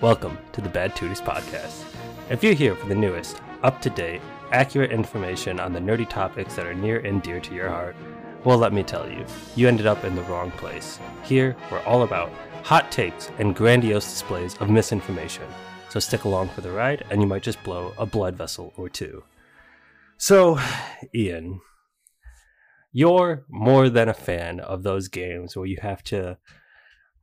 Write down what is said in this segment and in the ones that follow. Welcome to the Bad Tootie's Podcast. If you're here for the newest, up-to-date, accurate information on the nerdy topics that are near and dear to your heart, well, let me tell you, you ended up in the wrong place. Here, we're all about hot takes and grandiose displays of misinformation. So stick along for the ride, and you might just blow a blood vessel or two. So, Ian, you're more than a fan of those games where you have to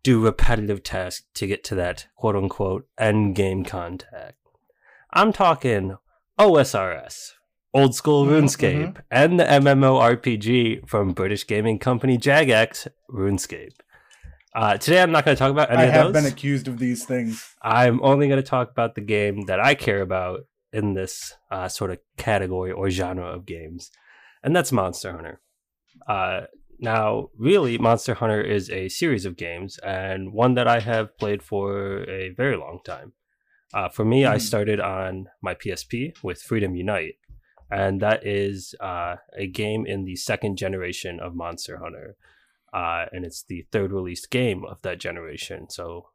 do repetitive tasks to get to that quote-unquote endgame contact. I'm talking OSRS, old school RuneScape, and the MMORPG from British gaming company Jagex, RuneScape. Today I'm not going to talk about any of those. I have been accused of these things. I'm only going to talk about the game that I care about in this sort of category or genre of games, and that's Monster Hunter. Now, really, Monster Hunter is a series of games, and one that I have played for a very long time. For me, I started on my PSP with Freedom Unite, and that is a game in the second generation of Monster Hunter. And it's the third released game of that generation. So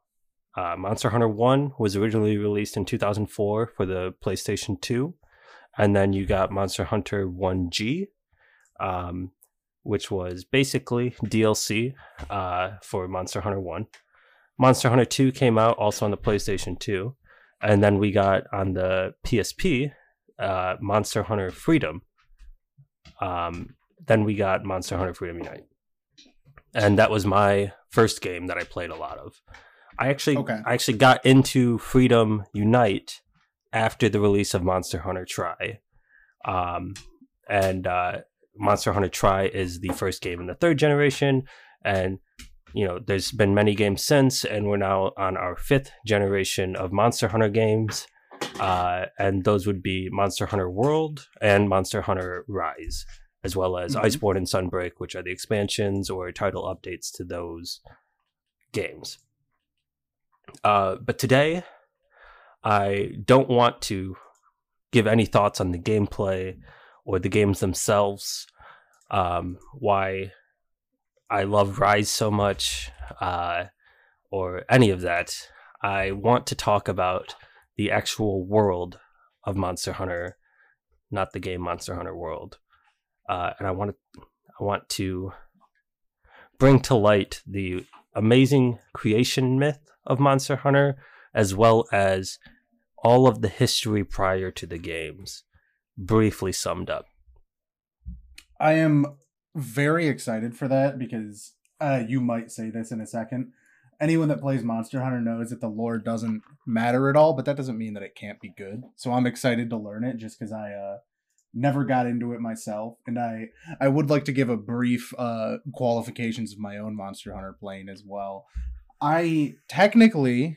Monster Hunter 1 was originally released in 2004 for the PlayStation 2. And then you got Monster Hunter 1G, which was basically DLC for Monster Hunter 1. Monster Hunter 2 came out also on the PlayStation 2. And then we got on the PSP, Monster Hunter Freedom. Then we got Monster Hunter Freedom Unite. And that was my first game that I played a lot of. I actually got into Freedom Unite after the release of Monster Hunter Tri. Monster Hunter Tri is the first game in the third generation. And, you know, there's been many games since, and we're now on our fifth generation of Monster Hunter games. And those would be Monster Hunter World and Monster Hunter Rise, as well as Iceborne and Sunbreak, which are the expansions or title updates to those games. But today, I don't want to give any thoughts on the gameplay or the games themselves, why I love Rise so much, or any of that. I want to talk about the actual world of Monster Hunter, not the game Monster Hunter World. And I want to bring to light the amazing creation myth of Monster Hunter, as well as all of the history prior to the games, briefly summed up. I am very excited for that because you might say this in a second. Anyone that plays Monster Hunter knows that the lore doesn't matter at all, but that doesn't mean that it can't be good. So I'm excited to learn it just because I... never got into it myself, and I would like to give a brief qualifications of my own Monster Hunter playing as well. I technically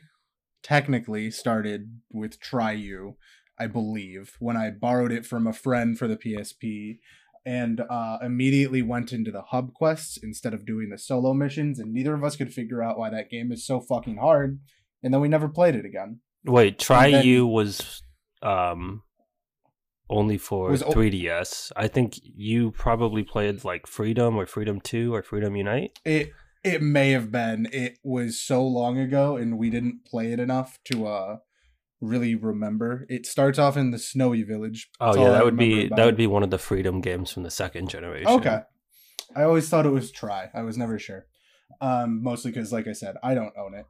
started with Tri-U, I believe, when I borrowed it from a friend for the PSP, and immediately went into the hub quests instead of doing the solo missions, and neither of us could figure out why that game is so fucking hard, and then we never played it again. Wait, Tri-U was... only for 3DS. I think you probably played like Freedom or Freedom 2 or Freedom Unite. It may have been. It was so long ago and we didn't play it enough to really remember. It starts off in the snowy village. That's that would be one of the Freedom games from the second generation. Okay. I always thought it was Tri. I was never sure. Mostly because, like I said, I don't own it.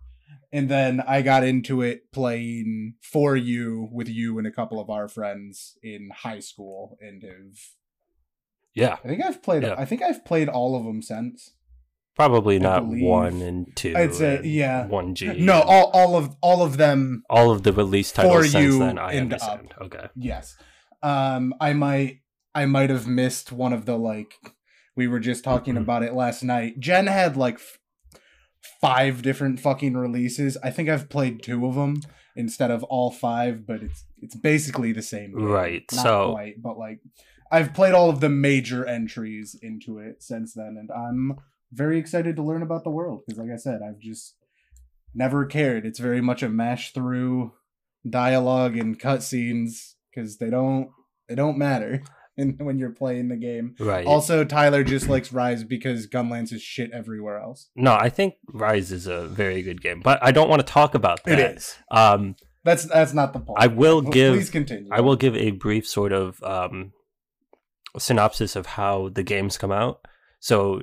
And then I got into it playing for you with you and a couple of our friends in high school, and I think I've played all of them since. Probably not 1 and 2. I'd say 1G. No, all of them. All of the release titles since then. I understand. Okay. Yes. I might have missed one of the, like, we were just talking about it last night. Jen had like 5 different fucking releases. I think I've played 2 of them instead of all 5, but it's basically the same game. Right. Not so quite, but like I've played all of the major entries into it since then, and I'm very excited to learn about the world because, like I said, I've just never cared. It's very much a mash through dialogue and cutscenes because they don't matter. when you're playing the game. Right. Also, Tyler just likes Rise because Gunlance is shit everywhere else. No, I think Rise is a very good game, but I don't want to talk about that. It is. That's not the point. I will give. Please continue. I will give a brief sort of synopsis of how the games come out. So,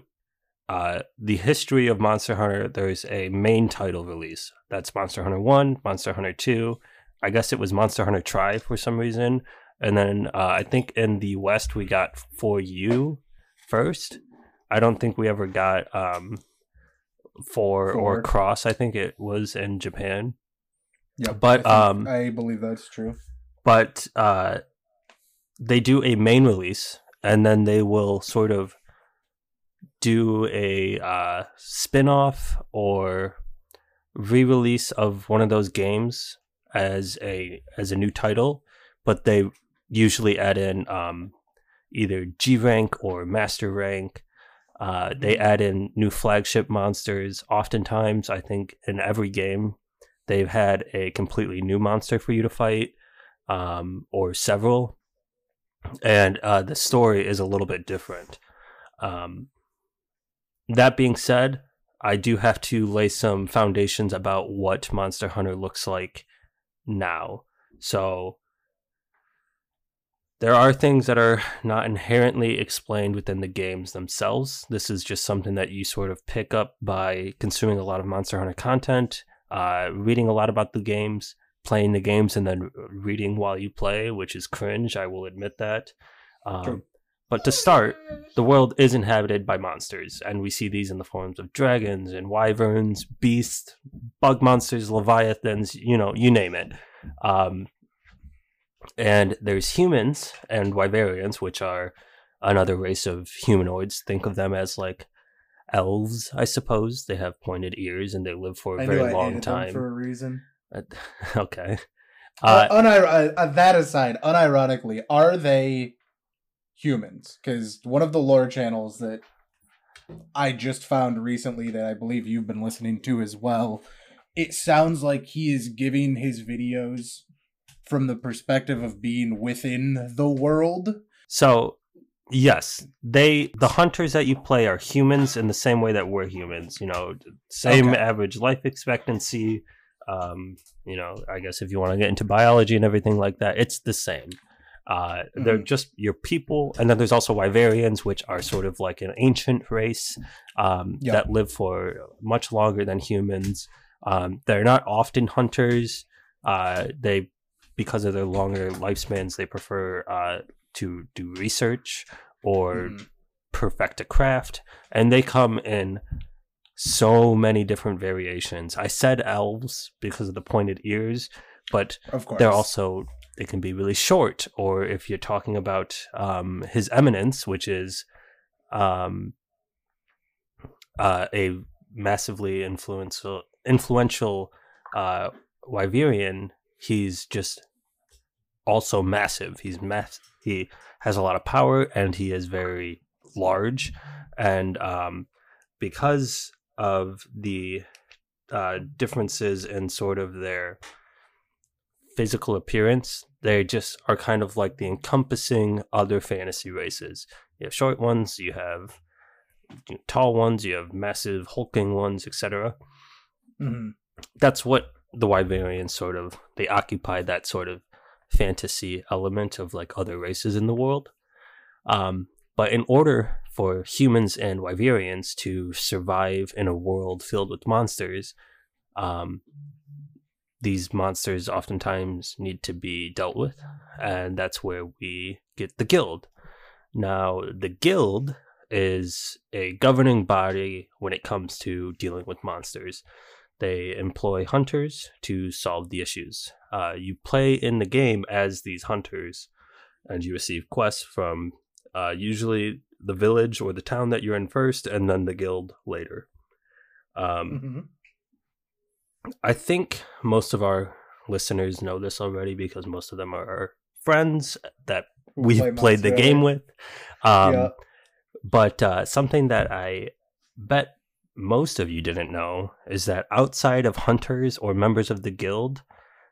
the history of Monster Hunter. There's a main title release. That's Monster Hunter 1, Monster Hunter 2. I guess it was Monster Hunter Tri for some reason. And then I think in the West, we got 4U first. I don't think we ever got 4 or Cross. I think it was in Japan. Yeah, but I believe that's true. But they do a main release, and then they will sort of do a spin-off or re-release of one of those games as a new title, but they usually add in either G rank or master rank. They add in new flagship monsters. Oftentimes, I think in every game, they've had a completely new monster for you to fight, or several. And the story is a little bit different. That being said, I do have to lay some foundations about what Monster Hunter looks like now. So there are things that are not inherently explained within the games themselves. This is just something that you sort of pick up by consuming a lot of Monster Hunter content, reading a lot about the games, playing the games, and then reading while you play, which is cringe, I will admit that. True. But to start, the world is inhabited by monsters, and we see these in the forms of dragons and wyverns, beasts, bug monsters, leviathans, you name it. And there's humans and wyverians, which are another race of humanoids. Think of them as like elves, I suppose. They have pointed ears and they live for a very long time. I hated them for a reason. Okay. That aside, unironically, are they humans? Because one of the lore channels that I just found recently that I believe you've been listening to as well, it sounds like he is giving his videos from the perspective of being within the world. So, yes, the hunters that you play are humans in the same way that we're humans. Same average life expectancy. I guess if you want to get into biology and everything like that, it's the same. They're just your people. And then there's also wyverians, which are sort of like an ancient race that live for much longer than humans. They're not often hunters. They, because of their longer lifespans, they prefer to do research or perfect a craft. And they come in so many different variations. I said elves because of the pointed ears, but they're also... It can be really short, or if you're talking about His Eminence, which is a massively influential wyverian, he's just also massive. He has a lot of power, and he is very large. And because of the differences in sort of their physical appearance, they just are kind of like the encompassing other fantasy races. You have short ones, you have tall ones, you have massive hulking ones, etc. That's what the wyverians sort of, they occupy that sort of fantasy element of like other races in the world. But in order for humans and wyverians to survive in a world filled with monsters, these monsters oftentimes need to be dealt with, and that's where we get the guild. Now, the guild is a governing body when it comes to dealing with monsters. They employ hunters to solve the issues. You play in the game as these hunters, and you receive quests from usually the village or the town that you're in first, and then the guild later. I think most of our listeners know this already because most of them are our friends that we've played the game with. But something that I bet most of you didn't know is that outside of hunters or members of the guild,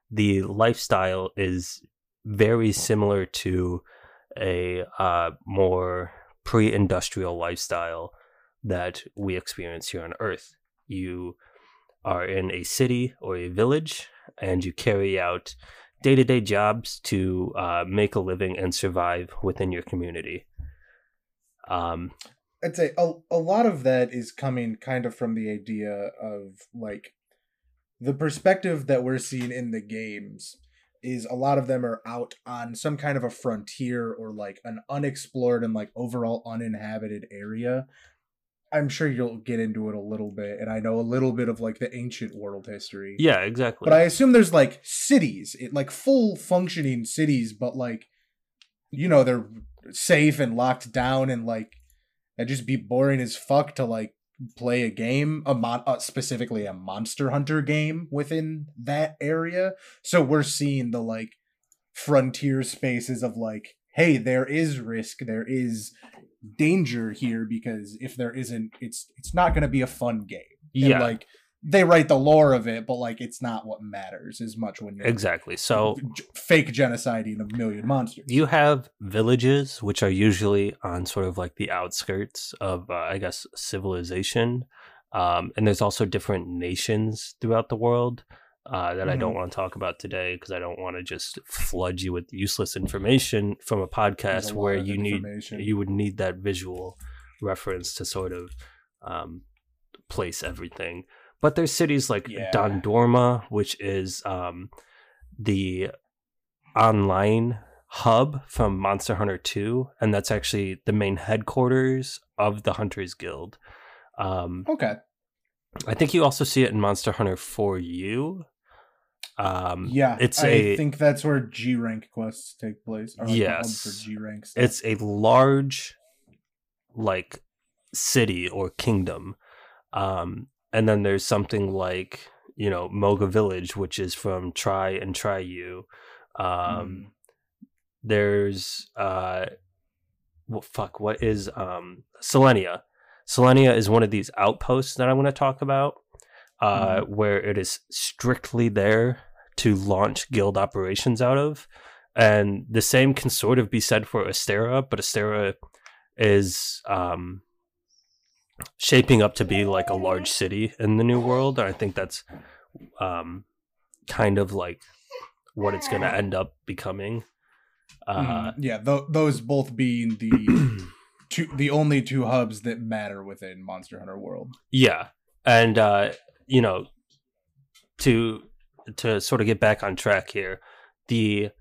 the lifestyle is very similar to a more pre-industrial lifestyle that we experience here on Earth. You are in a city or a village, and you carry out day-to-day jobs to make a living and survive within your community. I'd say a lot of that is coming kind of from the idea of, like, the perspective that we're seeing in the games is a lot of them are out on some kind of a frontier or, like, an unexplored and, like, overall uninhabited area. I'm sure you'll get into it a little bit, and I know a little bit of, like, the ancient world history. Yeah, exactly. But I assume there's, like, cities, like, full functioning cities, but, like, you know, they're safe and locked down, and, like, it'd just be boring as fuck to, like, play a game, specifically a Monster Hunter game within that area. So we're seeing the, like, frontier spaces of, like, hey, there is risk, there is danger here, because if there isn't, it's not going to be a fun game. Yeah. And, like, they write the lore of it, but, like, it's not what matters as much when you're exactly so fake genociding a million monsters. You have villages, which are usually on sort of, like, the outskirts of, I guess, civilization. And there's also different nations throughout the world that I don't want to talk about today, because I don't want to just flood you with useless information from a podcast where you would need that visual reference to sort of place everything. But there's cities like Dondorma, which is the online hub from Monster Hunter 2. And that's actually the main headquarters of the Hunters Guild. Okay. I think you also see it in Monster Hunter 4U. I think that's where G rank quests take place. Or, like, yes. The hub for G rank stuff. It's a large, like, city or kingdom. And then there's something like, you know, Moga Village, which is from Tri and Tri-U. There's, Selenia. Selenia is one of these outposts that I want to talk about, where it is strictly there to launch guild operations out of. And the same can sort of be said for Astera, but Astera is... shaping up to be like a large city in the new world, and I think that's kind of like what it's going to end up becoming. Those both being the only two hubs that matter within Monster Hunter World. Yeah, and you know, to sort of get back on track here, the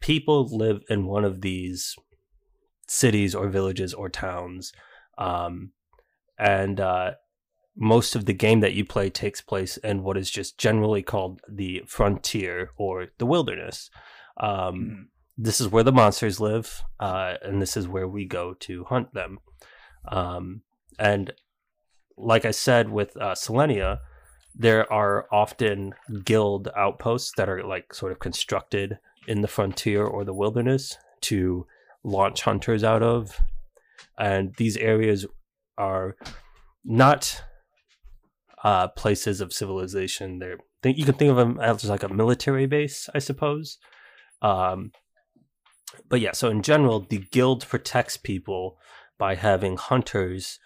people live in one of these cities or villages or towns. And most of the game that you play takes place in what is just generally called the frontier or the wilderness. This is where the monsters live, and this is where we go to hunt them. And like I said with Selenia, there are often guild outposts that are, like, sort of constructed in the frontier or the wilderness to launch hunters out of. And these areas are not places of civilization. You can think of them as like a military base, I suppose. But yeah, so in general, the guild protects people by having hunters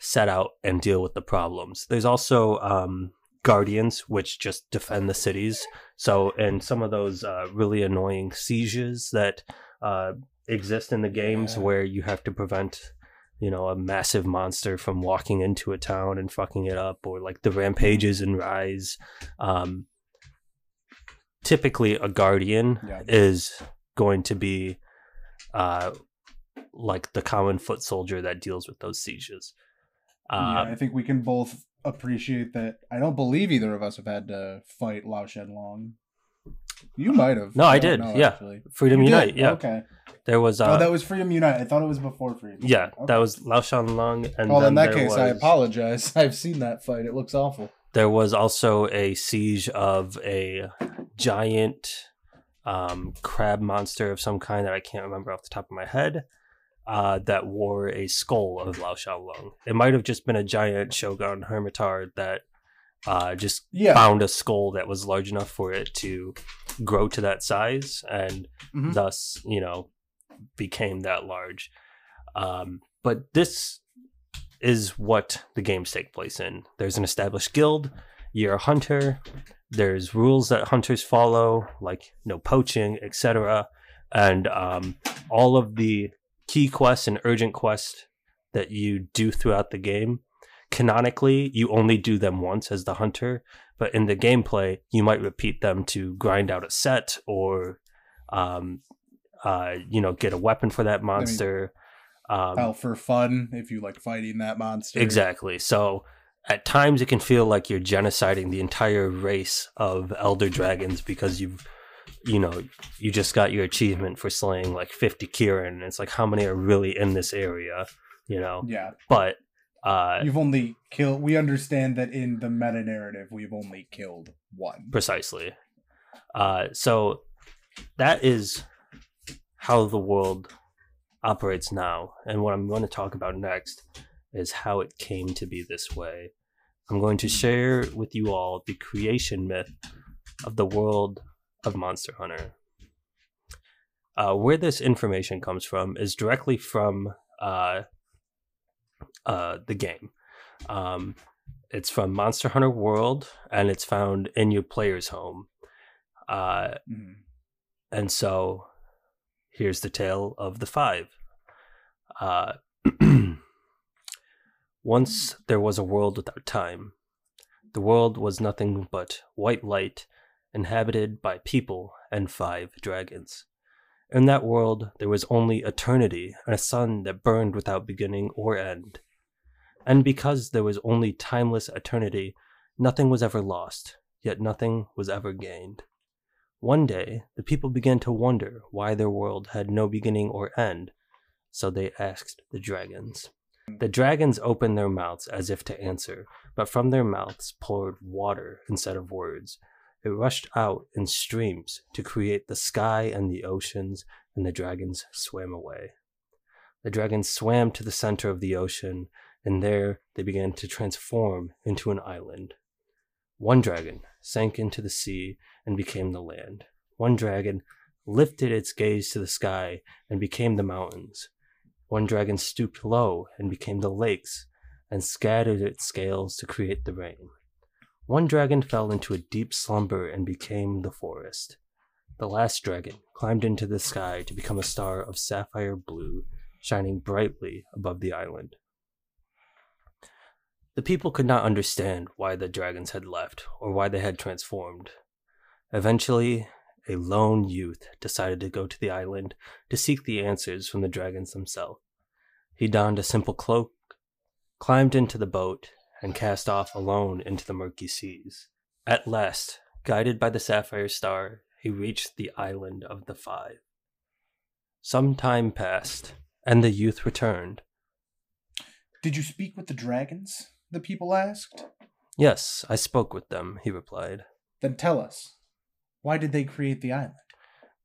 set out and deal with the problems. There's also guardians, which just defend the cities. So in some of those really annoying sieges that exist in the games where you have to prevent... you know, a massive monster from walking into a town and fucking it up, or like the rampages in Rise. Typically, a guardian is going to be like the common foot soldier that deals with those sieges. I think we can both appreciate that. I don't believe either of us have had to fight Lao Shenlong. You might have. No, I did. Actually. Freedom Unite. Yeah. Okay. There was. Oh, that was Freedom Unite. I thought it was before Freedom. Yeah, okay. That was Lao Shenlong. And in that case, I apologize. I've seen that fight. It looks awful. There was also a siege of a giant crab monster of some kind that I can't remember off the top of my head. That wore a skull of Lao Shenlong. It might have just been a giant Shogun Hermitard that found a skull that was large enough for it to grow to that size, and thus, you know, became that large. But this is what the games take place in. There's an established guild. You're a hunter. There's rules that hunters follow, like no poaching, etc. And all of the key quests and urgent quests that you do throughout the game, canonically, you only do them once as the hunter. But in the gameplay, you might repeat them to grind out a set or, get a weapon for that monster. For fun, if you like fighting that monster. Exactly. So at times it can feel like you're genociding the entire race of elder dragons because you just got your achievement for slaying like 50 Kirin. And it's like, how many are really in this area? Yeah. But we understand that in the meta narrative, we've only killed one. Precisely. So that is how the world operates now. And what I'm going to talk about next is how it came to be this way. I'm going to share with you all the creation myth of the world of Monster Hunter. Where this information comes from is directly from the game. It's from Monster Hunter World, and it's found in your player's home. And so here's the tale of the five. Once there was a world without time. The world was nothing but white light, inhabited by people and five dragons. In that world, there was only eternity and a sun that burned without beginning or end. And because there was only timeless eternity, nothing was ever lost, yet nothing was ever gained. One day, the people began to wonder why their world had no beginning or end, so they asked the dragons. The dragons opened their mouths as if to answer, but from their mouths poured water instead of words. It rushed out in streams to create the sky and the oceans, and the dragons swam away. The dragons swam to the center of the ocean, and there they began to transform into an island. One dragon sank into the sea and became the land. One dragon lifted its gaze to the sky and became the mountains. One dragon stooped low and became the lakes, and scattered its scales to create the rain. One dragon fell into a deep slumber and became the forest. The last dragon climbed into the sky to become a star of sapphire blue, shining brightly above the island. The people could not understand why the dragons had left or why they had transformed. Eventually, a lone youth decided to go to the island to seek the answers from the dragons themselves. He donned a simple cloak, climbed into the boat, and cast off alone into the murky seas. At last, guided by the sapphire star, he reached the island of the five. Some time passed, and the youth returned. Did you speak with the dragons? The people asked. Yes, I spoke with them, he replied. Then tell us, why did they create the island?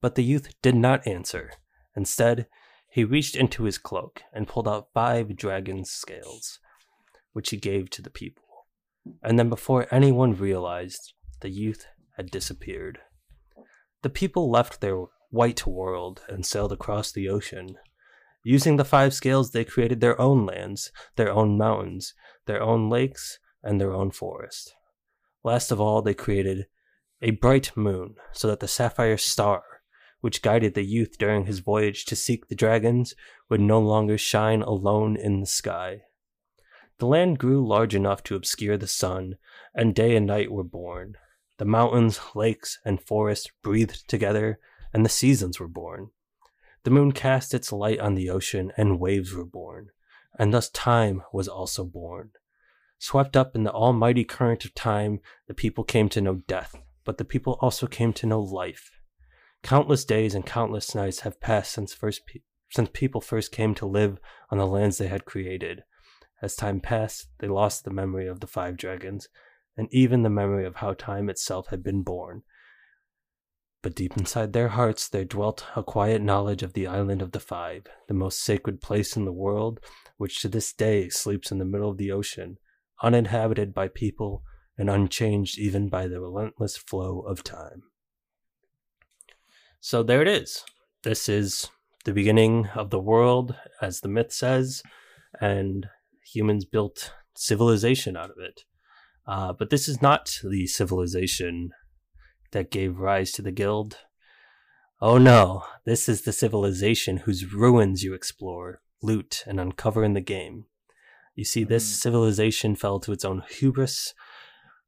But the youth did not answer. Instead, he reached into his cloak and pulled out 5 dragon scales, which he gave to the people. And then before anyone realized, the youth had disappeared. The people left their white world and sailed across the ocean. Using the 5 scales, they created their own lands, their own mountains, their own lakes, and their own forest. Last of all, they created a bright moon so that the sapphire star, which guided the youth during his voyage to seek the dragons, would no longer shine alone in the sky. The land grew large enough to obscure the sun, and day and night were born. The mountains, lakes, and forests breathed together, and the seasons were born. The moon cast its light on the ocean, and waves were born. And thus time was also born. Swept up in the almighty current of time, the people came to know death, but the people also came to know life. Countless days and countless nights have passed since people first came to live on the lands they had created. As time passed, they lost the memory of the 5 dragons, and even the memory of how time itself had been born. But deep inside their hearts there dwelt a quiet knowledge of the island of the five, the most sacred place in the world, which to this day sleeps in the middle of the ocean, uninhabited by people and unchanged even by the relentless flow of time. So there it is. This is the beginning of the world, as the myth says, and humans built civilization out of it. But this is not the civilization that gave rise to the guild. Oh no, this is the civilization whose ruins you explore, loot, and uncover in the game. You see, this civilization fell to its own hubris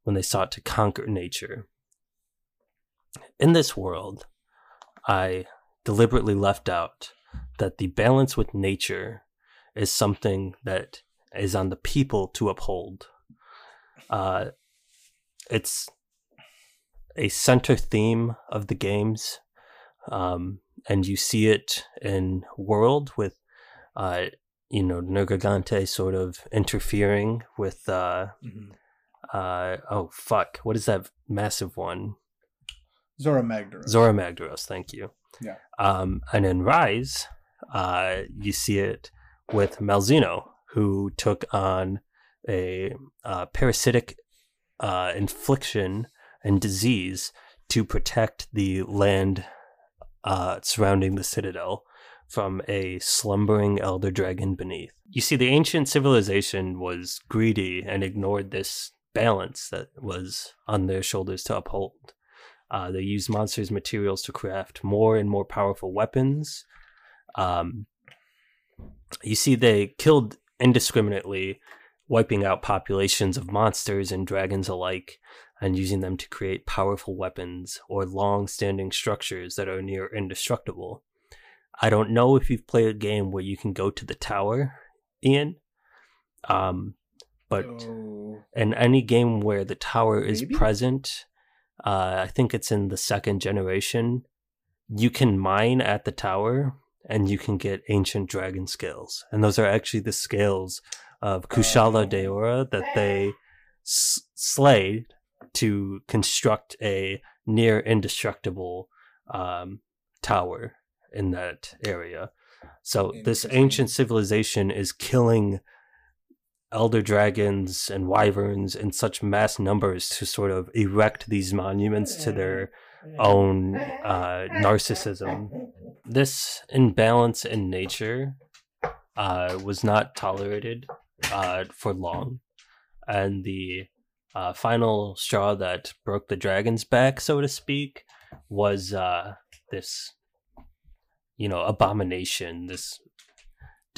when they sought to conquer nature. In this world, I deliberately left out that the balance with nature is something that is on the people to uphold. It's a center theme of the games, and you see it in World with, Nergigante sort of interfering with, what is that massive one? Zora Magdaros. Zora Magdaros, thank you. Yeah. And in Rise, you see it with Malzino, who took on a parasitic infliction and disease to protect the land surrounding the citadel from a slumbering elder dragon beneath. You see, the ancient civilization was greedy and ignored this balance that was on their shoulders to uphold. They used monsters' materials to craft more and more powerful weapons. You see, they killed indiscriminately, wiping out populations of monsters and dragons alike, and using them to create powerful weapons or long-standing structures that are near indestructible. I don't know if you've played a game where you can go to the tower, Ian, but in any game where the tower is present... I think it's in the second generation. You can mine at the tower and you can get ancient dragon scales. And those are actually the scales of Kushala Deora that they slayed to construct a near indestructible tower in that area. So this ancient civilization is killing elder dragons and wyverns in such mass numbers to sort of erect these monuments to their own narcissism. This imbalance in nature was not tolerated for long, and the final straw that broke the dragon's back, so to speak, was this, abomination, this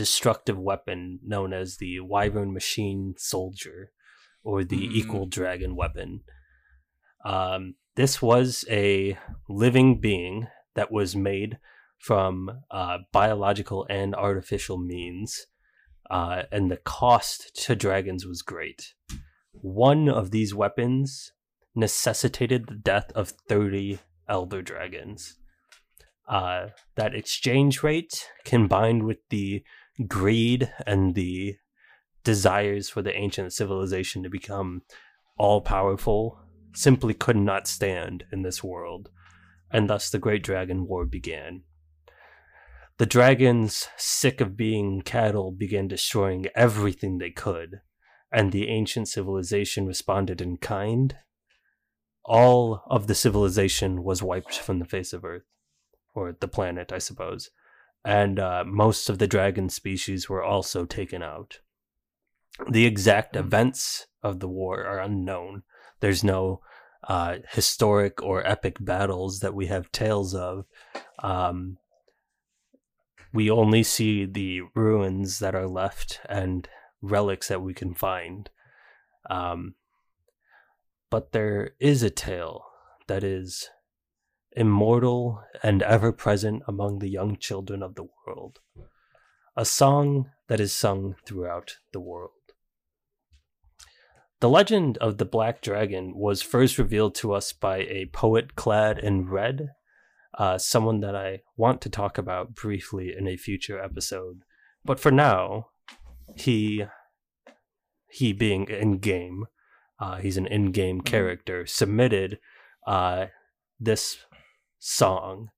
destructive weapon known as the Wyvern Machine Soldier, or the Equal Dragon Weapon. This was a living being that was made from biological and artificial means, and the cost to dragons was great. One of these weapons necessitated the death of 30 elder dragons. That exchange rate, combined with the greed and the desires for the ancient civilization to become all-powerful, simply could not stand in this world, and thus the Great Dragon War began. The dragons, sick of being cattle, began destroying everything they could, and the ancient civilization responded in kind. All of the civilization was wiped from the face of Earth, or the planet, I suppose. And most of the dragon species were also taken out. The exact events of the war are unknown. There's no historic or epic battles that we have tales of. We only see the ruins that are left and relics that we can find. But there is a tale that is immortal and ever-present among the young children of the world. A song that is sung throughout the world. The legend of the Black Dragon was first revealed to us by a poet clad in red, someone that I want to talk about briefly in a future episode. But for now, he being in-game, he's an in-game character, submitted this song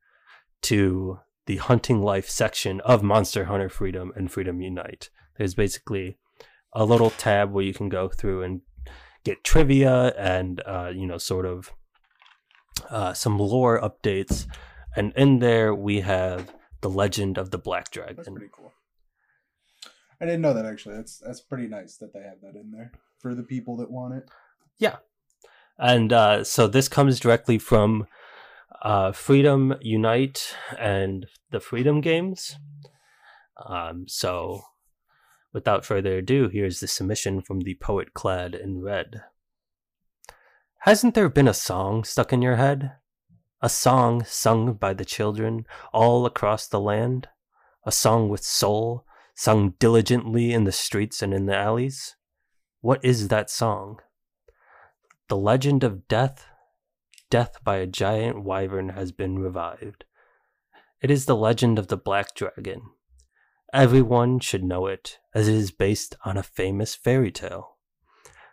to the hunting life section of Monster Hunter Freedom and Freedom Unite. There's basically a little tab where you can go through and get trivia and some lore updates, and in there we have The Legend of the Black Dragon. That's pretty cool. I didn't know that, actually. That's pretty nice that they have that in there for the people that want it. Yeah. And so this comes directly from Freedom Unite and the Freedom Games. So without further ado, here's the submission from the poet clad in red. Hasn't there been a song stuck in your head? A song sung by the children all across the land? A song with soul, sung diligently in the streets and in the alleys? What is that song? The legend of death, death by a giant wyvern has been revived. It is the legend of the Black Dragon. Everyone should know it, as it is based on a famous fairy tale.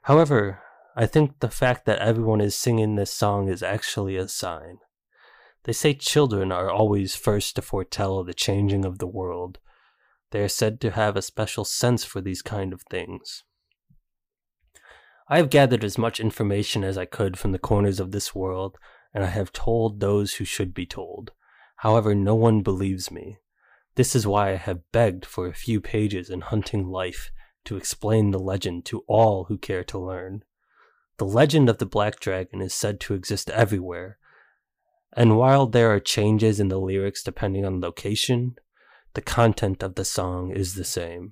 However, I think the fact that everyone is singing this song is actually a sign. They say children are always first to foretell the changing of the world. They are said to have a special sense for these kind of things. I have gathered as much information as I could from the corners of this world, and I have told those who should be told. However, no one believes me. This is why I have begged for a few pages in Hunting Life to explain the legend to all who care to learn. The legend of the Black Dragon is said to exist everywhere, and while there are changes in the lyrics depending on location, the content of the song is the same.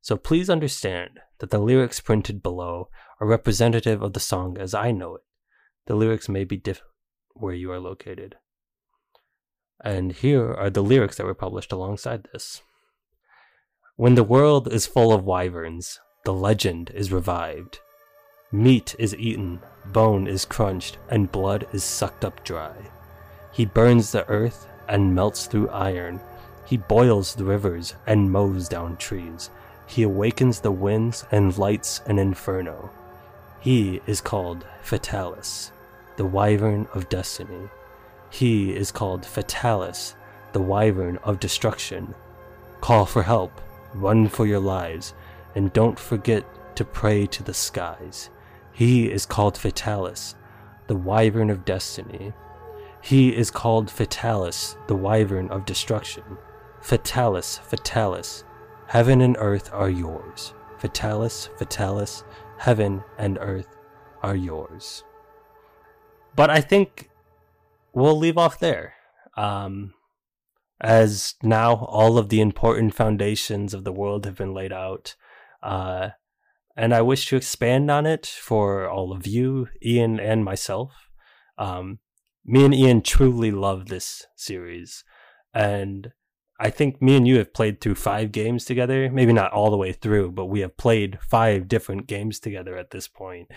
So please understand that the lyrics printed below are representative of the song as I know it. The lyrics may be different where you are located. And here are the lyrics that were published alongside this. When the world is full of wyverns, the legend is revived. Meat is eaten, bone is crunched, and blood is sucked up dry. He burns the earth and melts through iron. He boils the rivers and mows down trees. He awakens the winds and lights an inferno. He is called Fatalis, the Wyvern of Destiny. He is called Fatalis, the Wyvern of Destruction. Call for help, run for your lives, and don't forget to pray to the skies. He is called Fatalis, the Wyvern of Destiny. He is called Fatalis, the Wyvern of Destruction. Fatalis, Fatalis, heaven and earth are yours. Fatalis, Fatalis, heaven and earth are yours. But I think we'll leave off there, as now all of the important foundations of the world have been laid out, and I wish to expand on it for all of you, Ian and myself. Me and Ian truly love this series, and I think me and you have played through 5 games together, maybe not all the way through, but we have played 5 different games together at this point.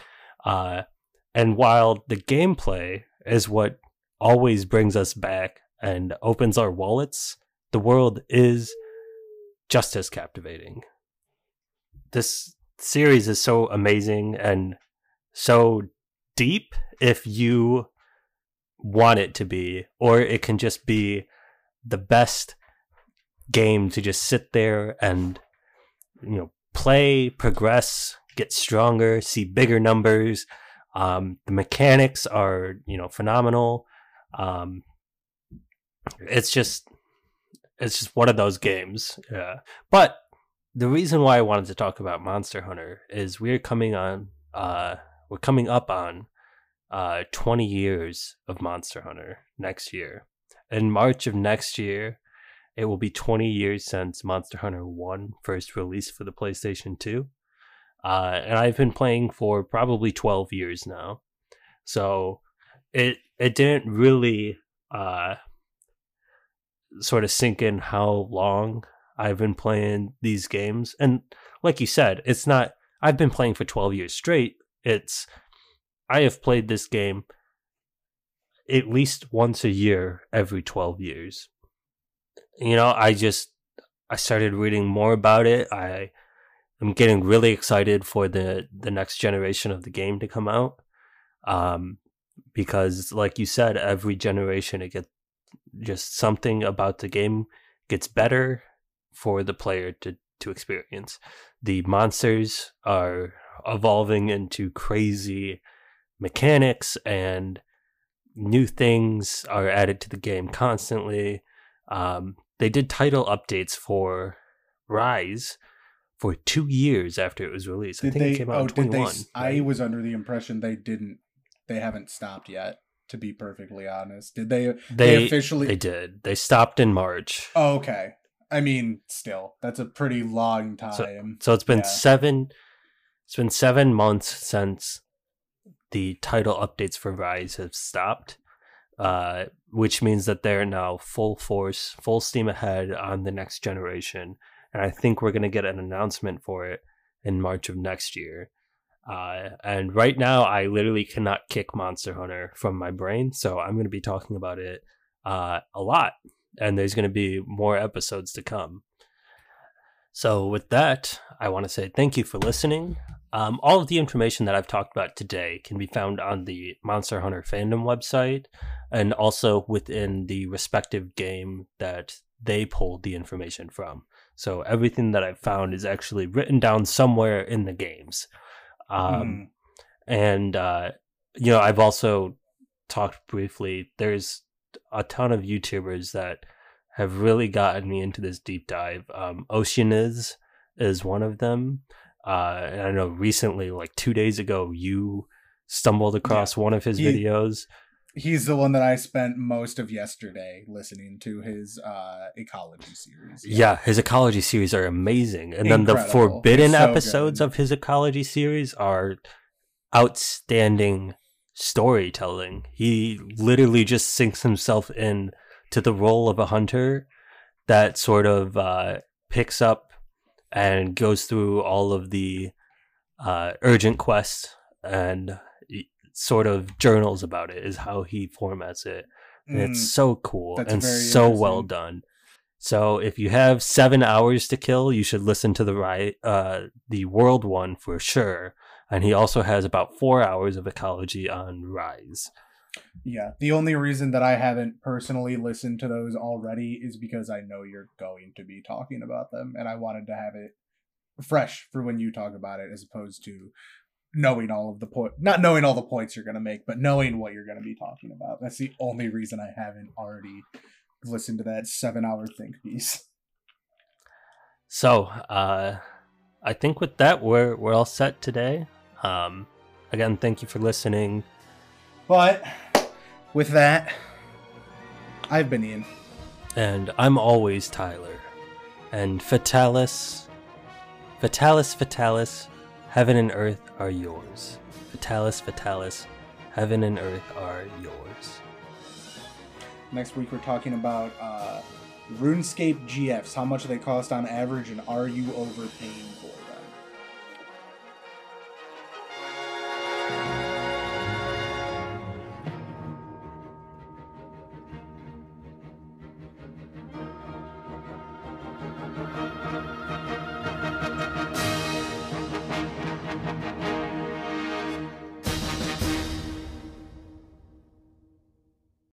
And while the gameplay is what always brings us back and opens our wallets, the world is just as captivating. This series is so amazing and so deep if you want it to be, or it can just be the best game to just sit there and, you know, play, progress, get stronger, see bigger numbers. The mechanics are, you know, phenomenal. It's just one of those games. Yeah. But the reason why I wanted to talk about Monster Hunter is we're coming up on 20 years of Monster Hunter next year. In March of next year, it will be 20 years since Monster Hunter 1 first released for the PlayStation 2. And I've been playing for probably 12 years now. So it didn't really sort of sink in how long I've been playing these games. And like you said, it's not, I've been playing for 12 years straight. It's, I have played this game at least once a year every 12 years. You know, I started reading more about it. I am getting really excited for the next generation of the game to come out. Because like you said, every generation it gets just something about the game gets better for the player to experience. The monsters are evolving into crazy mechanics and new things are added to the game constantly. They did title updates for Rise for 2 years after it was released. Did I think it came out in 21. I was under the impression they didn't. They haven't stopped yet, to be perfectly honest. Did they? They officially. They did. They stopped in March. Oh, okay. I mean, still, that's a pretty long time. So it's been seven. It's been 7 months since the title updates for Rise have stopped, which means that they're now full force, full steam ahead on the next generation. And I think we're going to get an announcement for it in March of next year. And right now, I literally cannot kick Monster Hunter from my brain. So I'm going to be talking about it a lot. And there's going to be more episodes to come. So with that, I want to say thank you for listening. All of the information that I've talked about today can be found on the Monster Hunter fandom website and also within the respective game that they pulled the information from. So everything that I've found is actually written down somewhere in the games. And, you know, I've also talked briefly. There's a ton of YouTubers that have really gotten me into this deep dive. Oceaniz is one of them. And I know recently, like 2 days ago, you stumbled across one of his videos. He's the one that I spent most of yesterday listening to his ecology series. Yeah, his ecology series are amazing. And then the forbidden episodes of his ecology series are outstanding storytelling. He literally just sinks himself in to the role of a hunter that sort of picks up and goes through all of the urgent quests and sort of journals about it is how he formats it. And it's so cool and so well done. So if you have 7 hours to kill, you should listen to the World one for sure. And he also has about 4 hours of ecology on Rise. Yeah, the only reason that I haven't personally listened to those already is because I know you're going to be talking about them, and I wanted to have it fresh for when you talk about it, as opposed to knowing all of the not knowing all the points you're going to make, but knowing what you're going to be talking about. That's the only reason I haven't already listened to that 7 hour think piece. So I think with that we're all set today. Again, thank you for listening. But with that, I've been Ian. And I'm always Tyler. And Fatalis, heaven and earth are yours. Fatalis, heaven and earth are yours. Next week we're talking about RuneScape GFs, how much they cost on average, and are you overpaying for it?